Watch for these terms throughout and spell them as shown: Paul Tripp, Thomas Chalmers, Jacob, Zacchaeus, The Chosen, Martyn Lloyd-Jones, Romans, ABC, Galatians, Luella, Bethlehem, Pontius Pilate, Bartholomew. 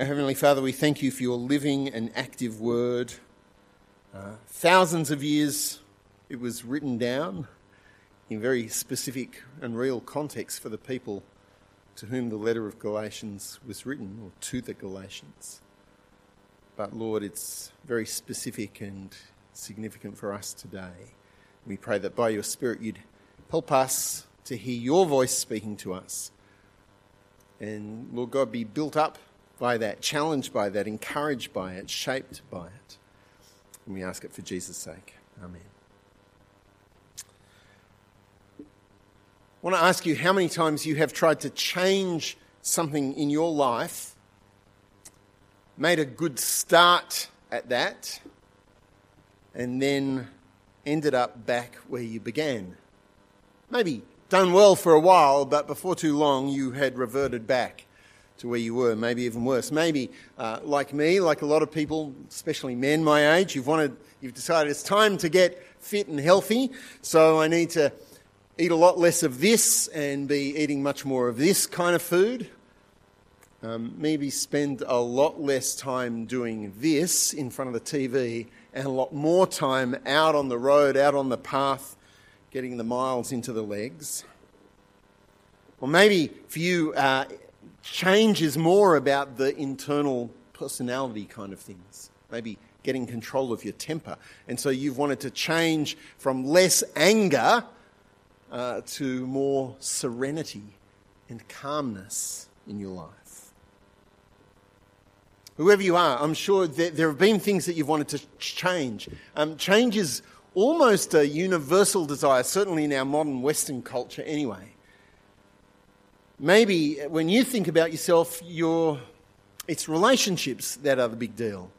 Our Heavenly Father, we thank you for your living and active word. Thousands of years it was written down in very specific and real context for the people to whom the letter of Galatians was written, or to the Galatians. But Lord, it's very specific and significant for us today. We pray that by your Spirit you'd help us to hear your voice speaking to us. And Lord God, be built up by that, challenged by that, encouraged by it, shaped by it. And we ask it for Jesus' sake. Amen. I want to ask you how many times you have tried to change something in your life, made a good start at that, and then ended up back where you began. Maybe done well for a while, but before too long you had reverted back to where you were, maybe even worse. Maybe, like me, like a lot of people, especially men my age, you've decided it's time to get fit and healthy, so I need to eat a lot less of this and be eating much more of this kind of food. Maybe spend a lot less time doing this in front of the TV and a lot more time out on the road, out on the path, getting the miles into the legs. Or maybe for you, change is more about the internal personality kind of things. Maybe getting control of your temper. And so you've wanted to change from less anger to more serenity and calmness in your life. Whoever you are, I'm sure that there have been things that you've wanted to change. Change is almost a universal desire, certainly in our modern Western culture anyway. Maybe when you think about yourself, it's relationships that are the big deal.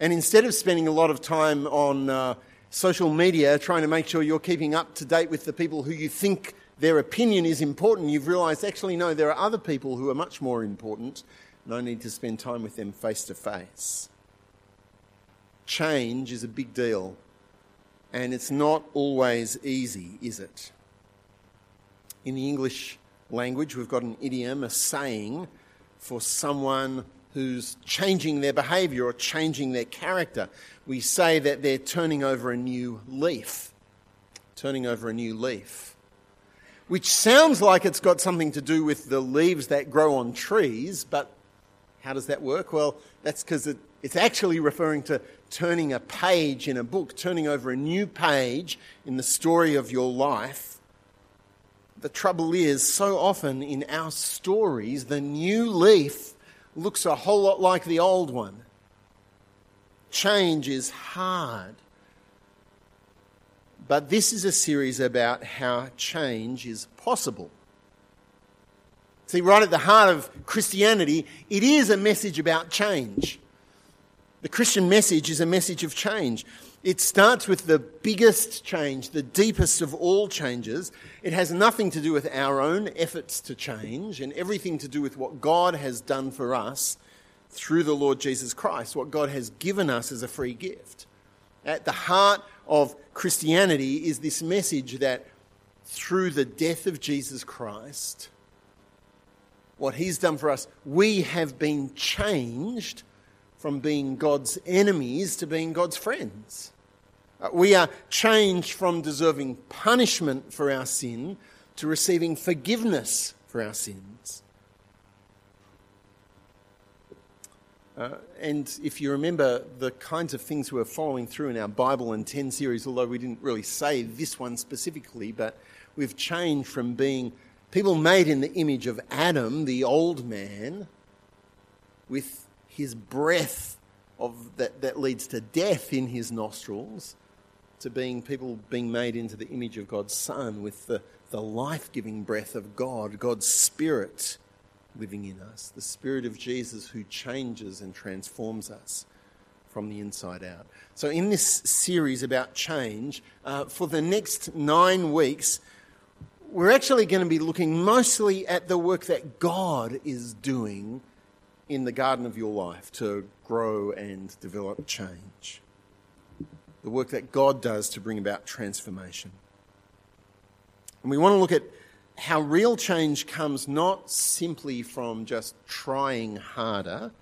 And instead of spending a lot of time on social media trying to make sure you're keeping up to date with the people who you think their opinion is important, you've realised, actually, no, there are other people who are much more important and I need to spend time with them face to face. Change is a big deal. And it's not always easy, is it? In the English language, we've got an idiom, a saying, for someone who's changing their behaviour or changing their character. We say that they're turning over a new leaf. Turning over a new leaf. Which sounds like it's got something to do with the leaves that grow on trees, but how does that work? Well, that's because it's actually referring to turning a page in a book, turning over a new page in the story of your life. The trouble is, so often in our stories, the new leaf looks a whole lot like the old one. Change is hard. But this is a series about how change is possible. See, right at the heart of Christianity, it is a message about change. The Christian message is a message of change. It starts with the biggest change, the deepest of all changes. It has nothing to do with our own efforts to change and everything to do with what God has done for us through the Lord Jesus Christ, what God has given us as a free gift. At the heart of Christianity is this message that through the death of Jesus Christ, what he's done for us, we have been changed from being God's enemies to being God's friends. We are changed from deserving punishment for our sin to receiving forgiveness for our sins. And if you remember the kinds of things we're following through in our Bible and 10 series, although we didn't really say this one specifically, but we've changed from being people made in the image of Adam, the old man, with his breath of that leads to death in his nostrils, to being people being made into the image of God's Son with the life-giving breath of God, God's Spirit living in us, the Spirit of Jesus who changes and transforms us from the inside out. So in this series about change, for the next 9 weeks, we're actually going to be looking mostly at the work that God is doing in the garden of your life to grow and develop change. The work that God does to bring about transformation. And we want to look at how real change comes not simply from just trying harder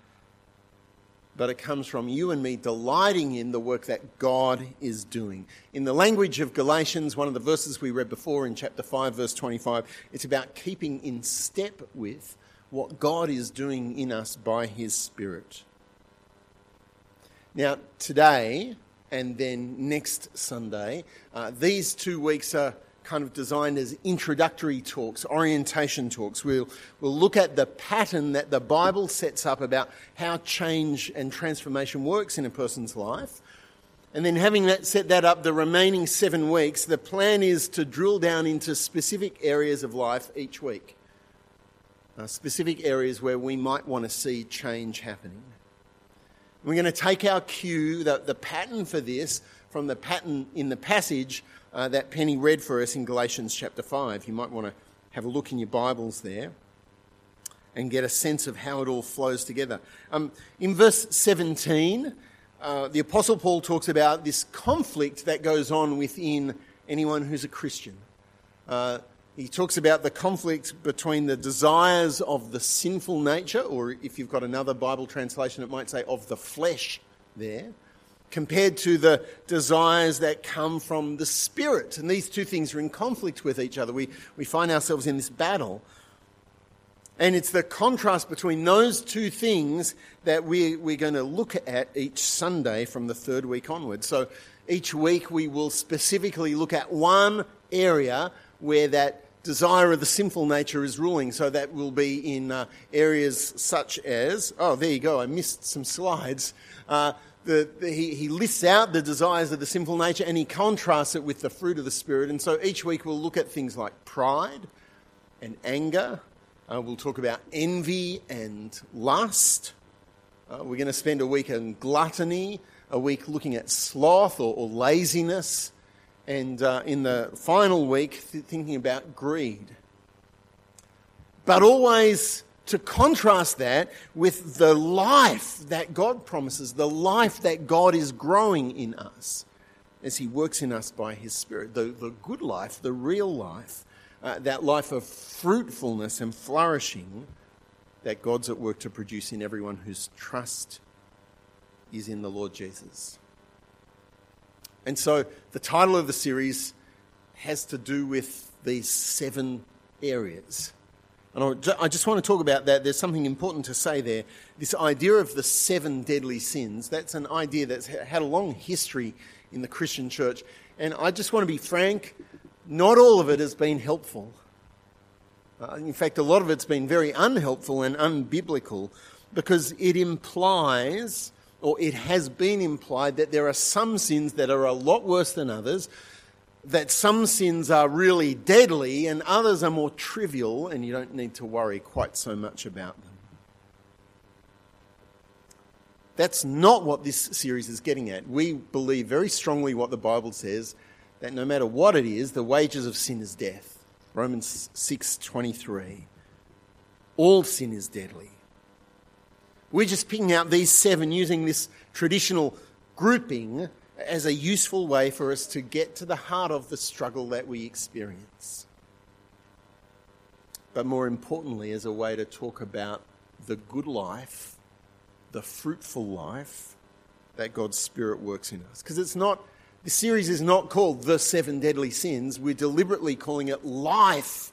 but it comes from you and me delighting in the work that God is doing. In the language of Galatians, one of the verses we read before in chapter 5, verse 25, it's about keeping in step with what God is doing in us by His Spirit. Now, today and then next Sunday, these 2 weeks are kind of designed as introductory talks, orientation talks. We'll look at the pattern that the Bible sets up about how change and transformation works in a person's life. And then having set that up, the remaining 7 weeks, the plan is to drill down into specific areas of life each week. Specific areas where we might want to see change happening. We're going to take our cue, the pattern for this, from the pattern in the passage that Penny read for us in Galatians chapter 5. You might want to have a look in your Bibles there and get a sense of how it all flows together. In verse 17, the Apostle Paul talks about this conflict that goes on within anyone who's a Christian. He talks about the conflict between the desires of the sinful nature, or if you've got another Bible translation, it might say of the flesh there, compared to the desires that come from the Spirit. And these two things are in conflict with each other. We find ourselves in this battle. And it's the contrast between those two things that we're going to look at each Sunday from the third week onwards. So each week we will specifically look at one area where that desire of the sinful nature is ruling. So that will be in areas such as... Oh, there you go, I missed some slides. He lists out the desires of the sinful nature and he contrasts it with the fruit of the Spirit. And so each week we'll look at things like pride and anger. We'll talk about envy and lust. We're going to spend a week on gluttony, a week looking at sloth or laziness. And in the final week, thinking about greed. But always to contrast that with the life that God promises, the life that God is growing in us as He works in us by His Spirit, the good life, the real life, that life of fruitfulness and flourishing that God's at work to produce in everyone whose trust is in the Lord Jesus. And so the title of the series has to do with these 7 areas. And I just want to talk about that. There's something important to say there. This idea of the 7 deadly sins, that's an idea that's had a long history in the Christian church. And I just want to be frank, not all of it has been helpful. In fact, a lot of it's been very unhelpful and unbiblical because it implies... or it has been implied that there are some sins that are a lot worse than others, that some sins are really deadly and others are more trivial and you don't need to worry quite so much about them. That's not what this series is getting at. We believe very strongly what the Bible says, that no matter what it is, the wages of sin is death. Romans 6:23. All sin is deadly. We're just picking out these 7 using this traditional grouping as a useful way for us to get to the heart of the struggle that we experience. But more importantly, as a way to talk about the good life, the fruitful life that God's Spirit works in us. Because the series is not called The 7 Deadly Sins. We're deliberately calling it Life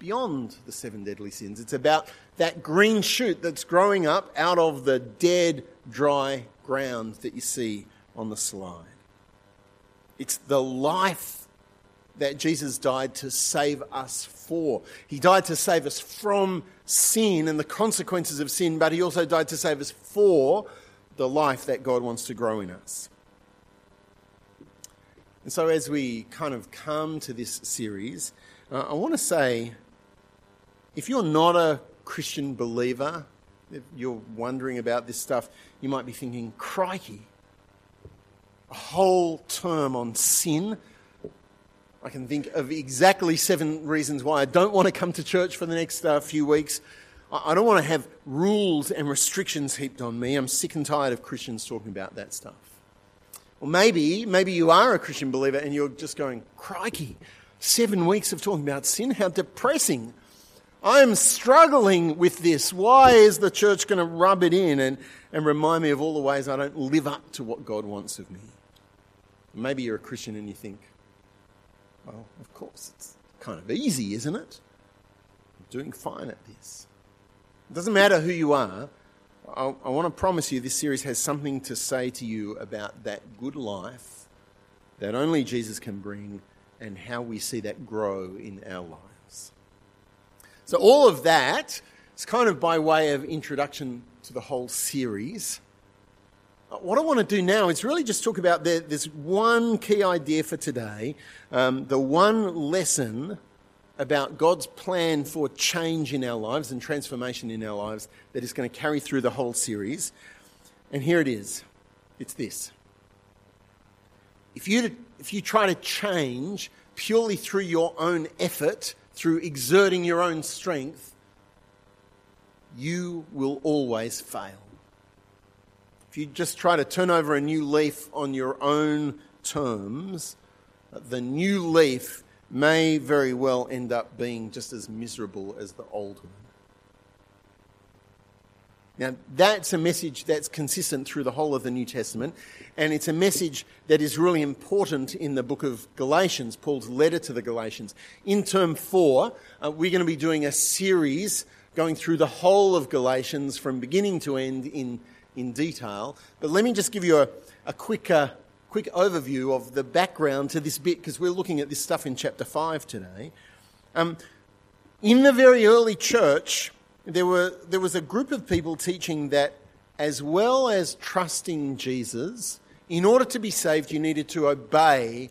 Beyond the 7 Deadly Sins. It's about that green shoot that's growing up out of the dead, dry ground that you see on the slide. It's the life that Jesus died to save us for. He died to save us from sin and the consequences of sin, but He also died to save us for the life that God wants to grow in us. And so as we kind of come to this series, I want to say... if you're not a Christian believer, if you're wondering about this stuff, you might be thinking, crikey, a whole term on sin. I can think of exactly 7 reasons why I don't want to come to church for the next few weeks. I don't want to have rules and restrictions heaped on me. I'm sick and tired of Christians talking about that stuff. Or maybe you are a Christian believer and you're just going, crikey, 7 weeks of talking about sin, how depressing. I'm struggling with this. Why is the church going to rub it in and remind me of all the ways I don't live up to what God wants of me? Maybe you're a Christian and you think, well, of course, it's kind of easy, isn't it? I'm doing fine at this. It doesn't matter who you are. I want to promise you this series has something to say to you about that good life that only Jesus can bring and how we see that grow in our lives. So all of that is kind of by way of introduction to the whole series. What I want to do now is really just talk about this one key idea for today, the one lesson about God's plan for change in our lives and transformation in our lives that is going to carry through the whole series. And here it is. It's this. If you try to change purely through your own effort, through exerting your own strength, you will always fail. If you just try to turn over a new leaf on your own terms, the new leaf may very well end up being just as miserable as the old one. Now, that's a message that's consistent through the whole of the New Testament, and it's a message that is really important in the book of Galatians, Paul's letter to the Galatians. In term 4, we're going to be doing a series going through the whole of Galatians from beginning to end in detail, but let me just give you a quick overview of the background to this bit, because we're looking at this stuff in chapter 5 today. In the very early church, there was a group of people teaching that as well as trusting Jesus, in order to be saved, you needed to obey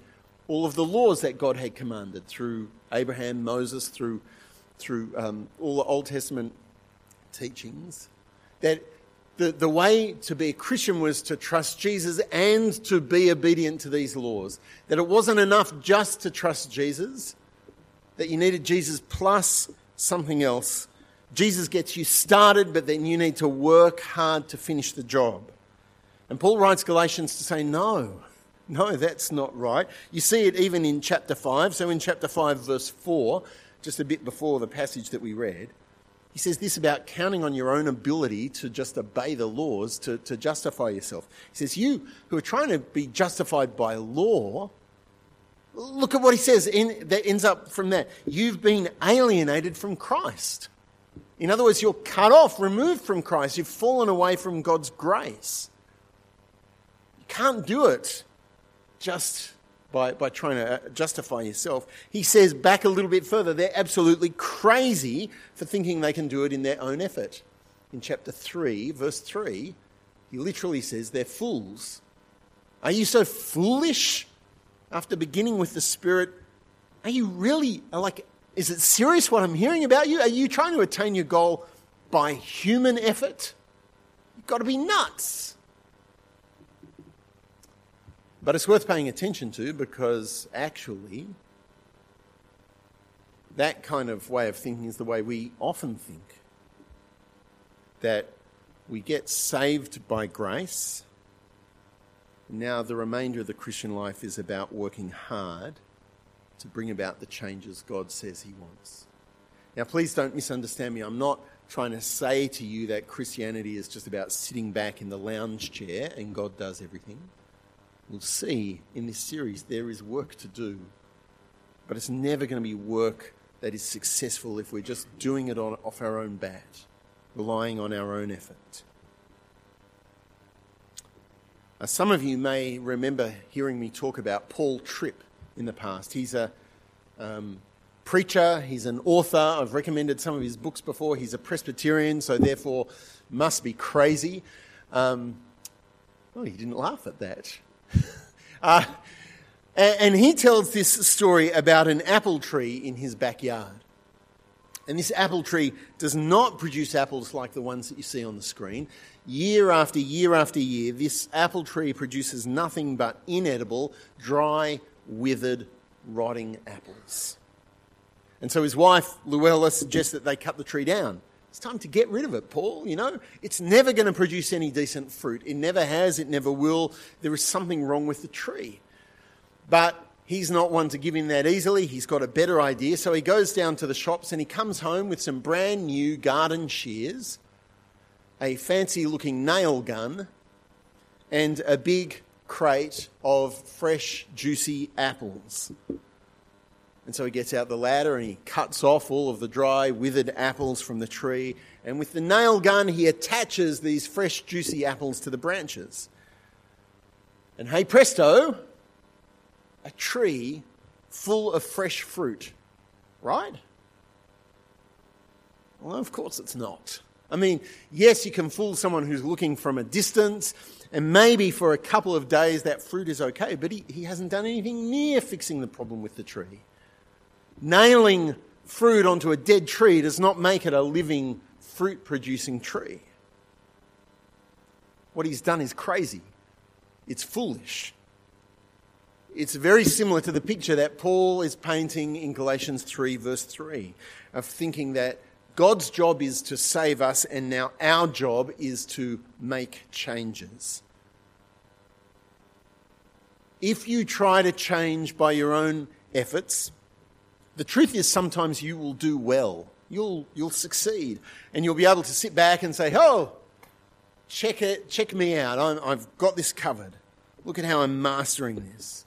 all of the laws that God had commanded through Abraham, Moses, through all the Old Testament teachings, that the way to be a Christian was to trust Jesus and to be obedient to these laws. That it wasn't enough just to trust Jesus, that you needed Jesus plus something else. Jesus gets you started, but then you need to work hard to finish the job. And Paul writes Galatians to say, no, that's not right. You see it even in chapter 5. So in chapter 5, verse 4, just a bit before the passage that we read, he says this about counting on your own ability to just obey the laws, to justify yourself. He says, you who are trying to be justified by law, look at what he says that ends up from that. You've been alienated from Christ. In other words, you're cut off, removed from Christ. You've fallen away from God's grace. You can't do it just by trying to justify yourself. He says back a little bit further, they're absolutely crazy for thinking they can do it in their own effort. In chapter 3, verse 3, he literally says they're fools. Are you so foolish? After beginning with the Spirit, are you really, is it serious what I'm hearing about you? Are you trying to attain your goal by human effort? You've got to be nuts. But it's worth paying attention to, because actually that kind of way of thinking is the way we often think. That we get saved by grace. Now the remainder of the Christian life is about working hard to bring about the changes God says he wants. Now please don't misunderstand me. I'm not trying to say to you that Christianity is just about sitting back in the lounge chair and God does everything. We'll see in this series there is work to do, but it's never going to be work that is successful if we're just doing it off our own bat, relying on our own effort. Some of you may remember hearing me talk about Paul Tripp in the past. He's a preacher, he's an author. I've recommended some of his books before. He's a Presbyterian, so therefore must be crazy. Well, he didn't laugh at that. And he tells this story about an apple tree in his backyard. And this apple tree does not produce apples like the ones that you see on the screen. Year after year after year, this apple tree produces nothing but inedible, dry, withered, rotting apples. And so his wife, Luella, suggests that they cut the tree down. It's time to get rid of it, Paul, you know. It's never going to produce any decent fruit. It never has, it never will. There is something wrong with the tree. But He's not one to give in that easily. He's got a better idea. So he goes down to the shops and he comes home with some brand new garden shears, a fancy looking nail gun, and a big crate of fresh, juicy apples. And so he gets out the ladder and he cuts off all of the dry, withered apples from the tree. And with the nail gun, he attaches these fresh, juicy apples to the branches. And hey presto, a tree full of fresh fruit, right? Well, of course it's not. I mean, yes, you can fool someone who's looking from a distance, and maybe for a couple of days that fruit is okay, but he hasn't done anything near fixing the problem with the tree. Nailing fruit onto a dead tree does not make it a living, fruit-producing tree. What he's done is crazy. It's foolish. It's very similar to the picture that Paul is painting in Galatians 3, verse 3, of thinking that God's job is to save us, and now our job is to make changes. If you try to change by your own efforts, the truth is sometimes you will do well. You'll succeed, and you'll be able to sit back and say, "Oh, check me out. I've got this covered. Look at how I'm mastering this."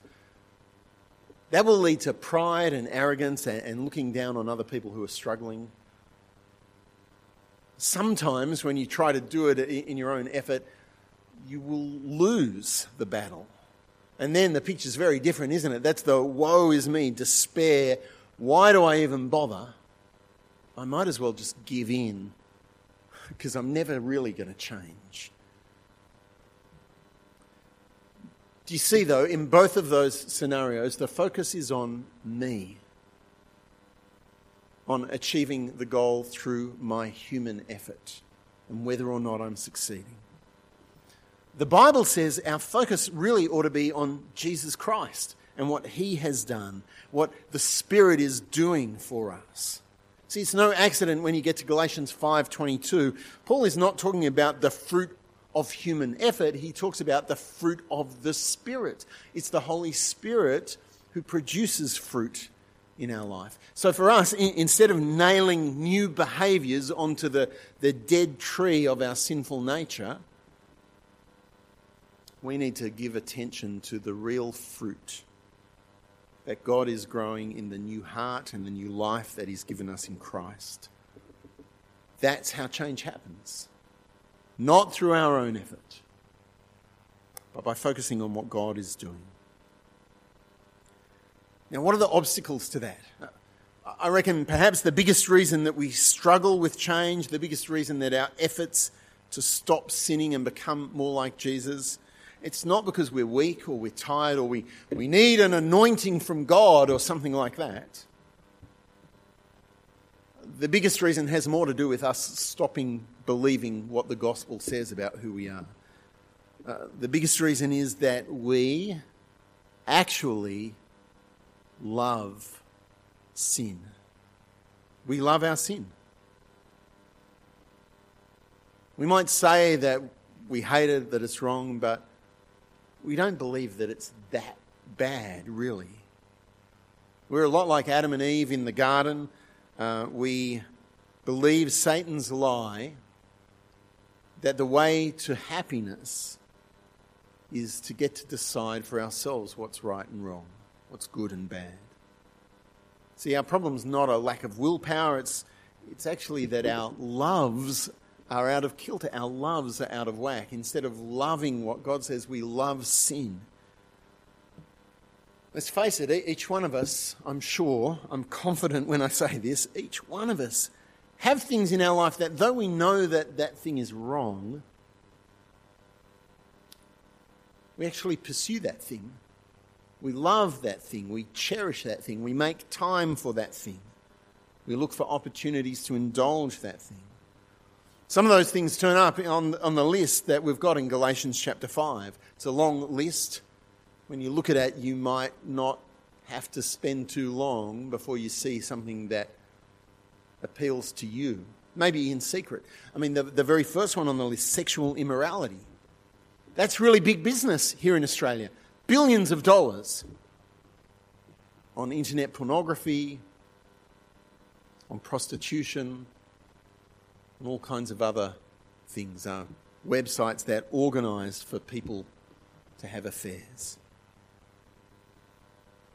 That will lead to pride and arrogance and looking down on other people who are struggling. Sometimes when you try to do it in your own effort, you will lose the battle. And then the picture's very different, isn't it? That's the woe is me, despair. Why do I even bother? I might as well just give in because I'm never really going to change. Do you see, though, in both of those scenarios, the focus is on me, on achieving the goal through my human effort and whether or not I'm succeeding. The Bible says our focus really ought to be on Jesus Christ and what he has done, what the Spirit is doing for us. See, it's no accident when you get to Galatians 5:22, Paul is not talking about the fruit of human effort, he talks about the fruit of the Spirit. It's the Holy Spirit who produces fruit in our life. So for us, instead of nailing new behaviours onto the dead tree of our sinful nature, we need to give attention to the real fruit that God is growing in the new heart and the new life that he's given us in Christ. That's how change happens. Not through our own effort, but by focusing on what God is doing. Now, what are the obstacles to that? I reckon perhaps the biggest reason that we struggle with change, the biggest reason that our efforts to stop sinning and become more like Jesus, it's not because we're weak or we're tired or we need an anointing from God or something like that. The biggest reason has more to do with us stopping believing what the gospel says about who we are. The biggest reason is that we actually love sin. We love our sin. We might say that we hate it, that it's wrong, but we don't believe that it's that bad, really. We're a lot like Adam and Eve in the garden. We believe Satan's lie that the way to happiness is to get to decide for ourselves what's right and wrong, what's good and bad. See, our problem's not a lack of willpower, it's actually that our loves are out of kilter, our loves are out of whack. Instead of loving what God says, we love sin. Let's face it, each one of us, I'm sure, I'm confident when I say this, each one of us have things in our life that though we know that that thing is wrong, we actually pursue that thing. We love that thing. We cherish that thing. We make time for that thing. We look for opportunities to indulge that thing. Some of those things turn up on the list that we've got in Galatians chapter 5. It's a long list. When you look at it, you might not have to spend too long before you see something that appeals to you, maybe in secret. I mean, the very first one on the list, sexual immorality. That's really big business here in Australia. Billions of dollars. on internet pornography, on prostitution, and all kinds of other things. Websites that organised for people to have affairs.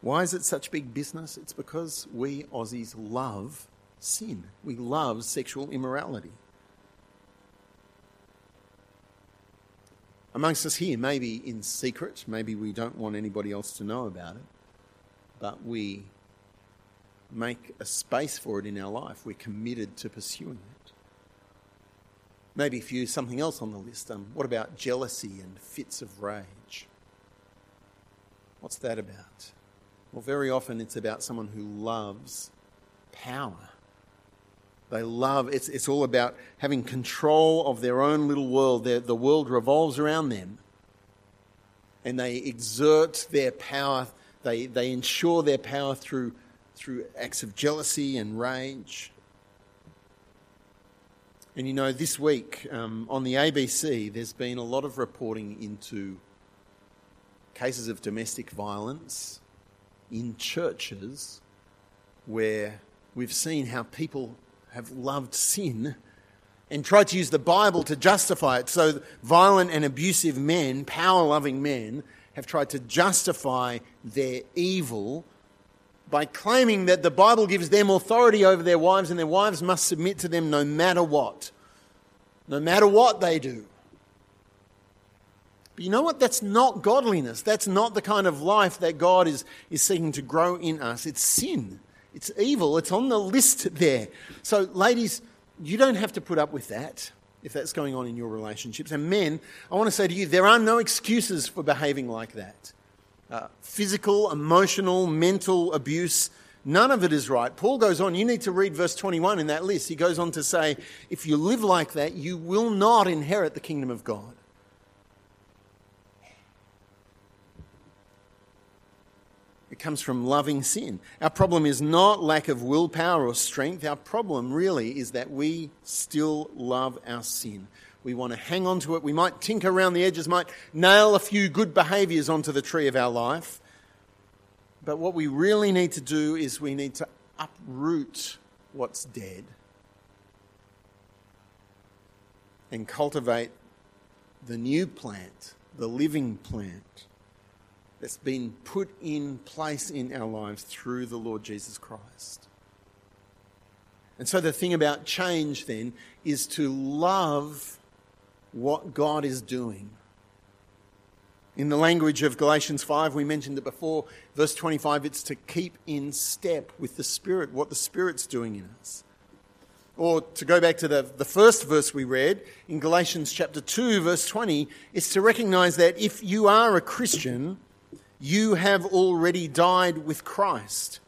Why is it such big business? It's because we Aussies love sin. We love sexual immorality. Amongst us here, maybe in secret, maybe we don't want anybody else to know about it, but we make a space for it in our life. We're committed to pursuing it. Maybe for you, something else on the list. What about jealousy and fits of rage? What's that about? Well, very often it's about someone who loves power. They love, it's all about having control of their own little world. The world revolves around them. And they exert their power, they ensure their power through acts of jealousy and rage. And you know, this week on the ABC, there's been a lot of reporting into cases of domestic violence in churches where we've seen how people have loved sin and tried to use the Bible to justify it. So violent and abusive men, power-loving men, have tried to justify their evil by claiming that the Bible gives them authority over their wives and their wives must submit to them no matter what. No matter what they do. But you know what? That's not godliness. That's not the kind of life that God is seeking to grow in us. It's sin. It's evil. It's on the list there. So, ladies, you don't have to put up with that if that's going on in your relationships. And men, I want to say to you, there are no excuses for behaving like that. Physical, emotional, mental abuse, none of it is right. Paul goes on, you need to read verse 21 in that list. He goes on to say, if you live like that, you will not inherit the kingdom of God. Comes from loving sin. Our problem is not lack of willpower or strength. Our problem really is that we still love our sin. We want to hang on to it. We might tinker around the edges, might nail a few good behaviours onto the tree of our life. But what we really need to do is we need to uproot what's dead and cultivate the new plant, the living plant, that's been put in place in our lives through the Lord Jesus Christ. And so the thing about change then is to love what God is doing. In the language of Galatians 5, we mentioned it before, verse 25, it's to keep in step with the Spirit, what the Spirit's doing in us. Or to go back to the first verse we read, in Galatians chapter 2, verse 20, it's to recognize that if you are a Christian, you have already died with Christ.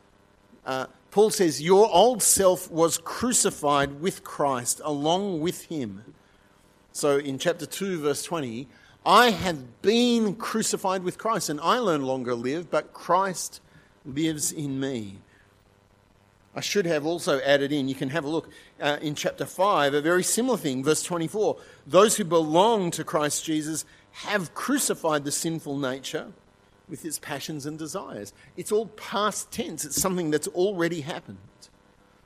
Paul says, your old self was crucified with Christ, along with him. So in chapter 2, verse 20, I have been crucified with Christ, and I no longer live, but Christ lives in me. I should have also added in, you can have a look in chapter 5, a very similar thing, verse 24. Those who belong to Christ Jesus have crucified the sinful nature with its passions and desires. It's all past tense. It's something that's already happened.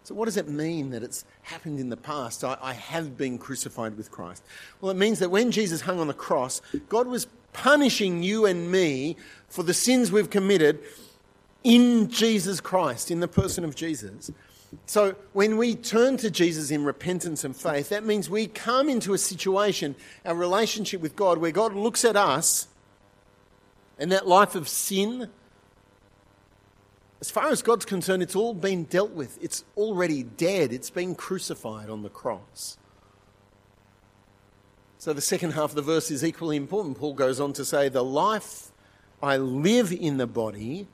So what does it mean that it's happened in the past? I have been crucified with Christ. Well, it means that when Jesus hung on the cross, God was punishing you and me for the sins we've committed in Jesus Christ, in the person of Jesus. So when we turn to Jesus in repentance and faith, that means we come into a situation, our relationship with God, where God looks at us. And that life of sin, as far as God's concerned, it's all been dealt with. It's already dead. It's been crucified on the cross. So the second half of the verse is equally important. Paul goes on to say, the life I live in the body,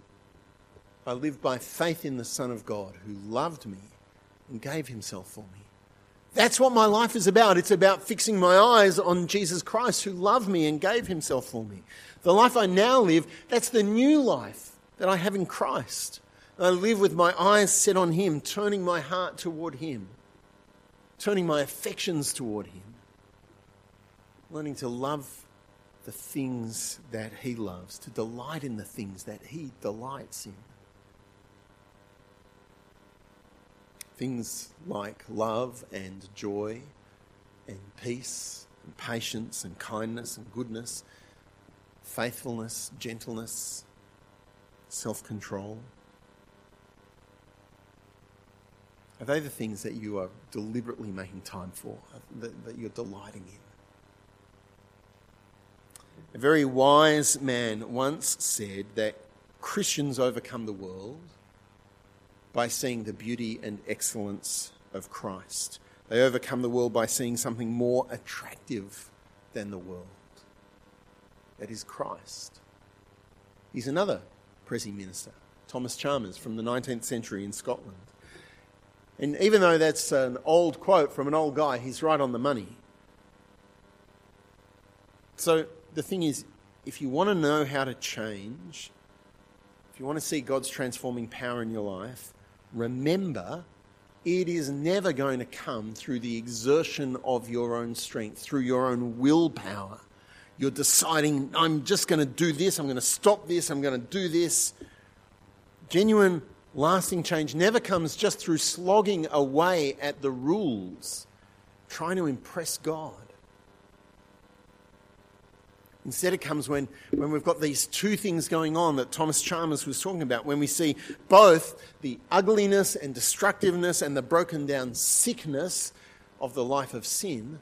I live by faith in the Son of God who loved me and gave himself for me. That's what my life is about. It's about fixing my eyes on Jesus Christ who loved me and gave himself for me. The life I now live, that's the new life that I have in Christ. I live with my eyes set on him, turning my heart toward him, turning my affections toward him, learning to love the things that he loves, to delight in the things that he delights in. things like love and joy and peace and patience and kindness and goodness, faithfulness, gentleness, self-control? Are they the things that you are deliberately making time for, that you're delighting in? A very wise man once said that Christians overcome the world by seeing the beauty and excellence of Christ. They overcome the world by seeing something more attractive than the world. That is Christ. He's another Prezi minister, Thomas Chalmers, from the 19th century in Scotland. And even though that's an old quote from an old guy, he's right on the money. So the thing is, if you want to know how to change, if you want to see God's transforming power in your life, remember it is never going to come through the exertion of your own strength, through your own willpower. You're deciding, I'm just going to do this, I'm going to stop this, I'm going to do this. Genuine, lasting change never comes just through slogging away at the rules, trying to impress God. Instead, it comes when we've got these two things going on that Thomas Chalmers was talking about, when we see both the ugliness and destructiveness and the broken down sickness of the life of sin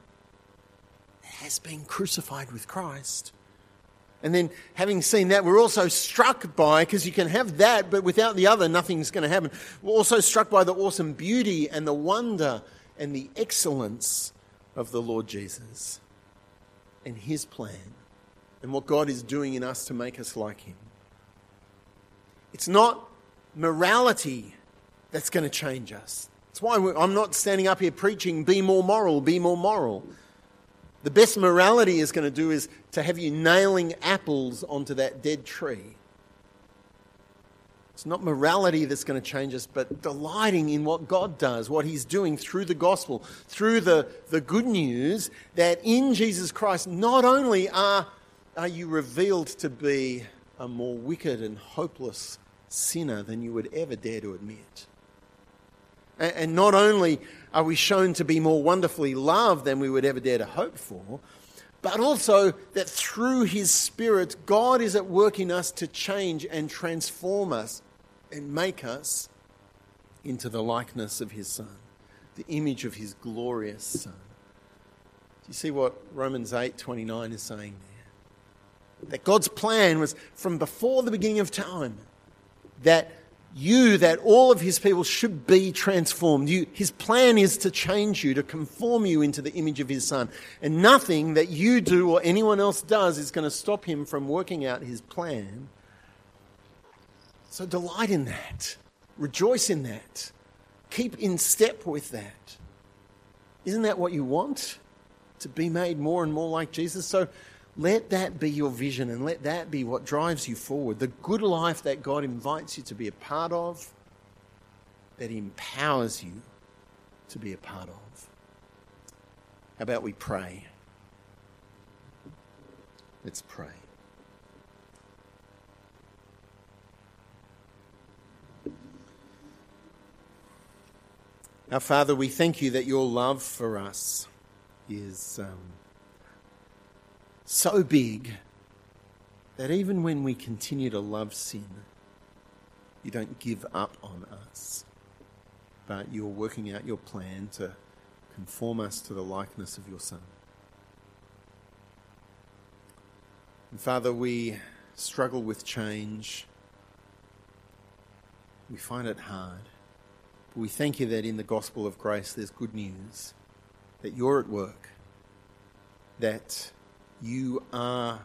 that has been crucified with Christ. And then, having seen that, we're also struck by, because you can have that, but without the other, nothing's going to happen. We're also struck by the awesome beauty and the wonder and the excellence of the Lord Jesus and his plan, and what God is doing in us to make us like him. It's not morality that's going to change us. That's why I'm not standing up here preaching, be more moral, be more moral. The best morality is going to do is to have you nailing apples onto that dead tree. It's not morality that's going to change us, but delighting in what God does, what he's doing through the gospel, through the good news that in Jesus Christ not only are you revealed to be a more wicked and hopeless sinner than you would ever dare to admit? And not only are we shown to be more wonderfully loved than we would ever dare to hope for, but also that through his Spirit, God is at work in us to change and transform us and make us into the likeness of his Son, the image of his glorious Son. Do you see what Romans 8:29 is saying there? That God's plan was from before the beginning of time that all of his people should be transformed. His plan is to change you, to conform you into the image of his Son. And nothing that you do or anyone else does is going to stop him from working out his plan. So delight in that. Rejoice in that. Keep in step with that. Isn't that what you want? To be made more and more like Jesus? So let that be your vision, and let that be what drives you forward. The good life that God invites you to be a part of, that empowers you to be a part of. How about we pray? Let's pray. Our Father, we thank you that your love for us is so big that even when we continue to love sin, you don't give up on us, but you're working out your plan to conform us to the likeness of your Son. And Father, we struggle with change. We find it hard. But we thank you that in the gospel of grace there's good news, that you're at work, that you are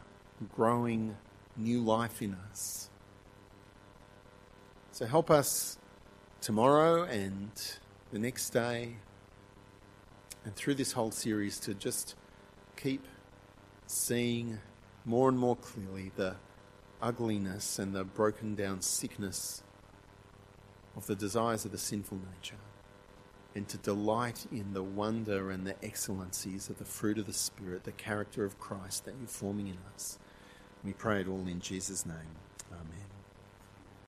growing new life in us. So help us tomorrow and the next day and through this whole series to just keep seeing more and more clearly the ugliness and the broken down sickness of the desires of the sinful nature, and to delight in the wonder and the excellencies of the fruit of the Spirit, the character of Christ that you're forming in us. We pray it all in Jesus' name.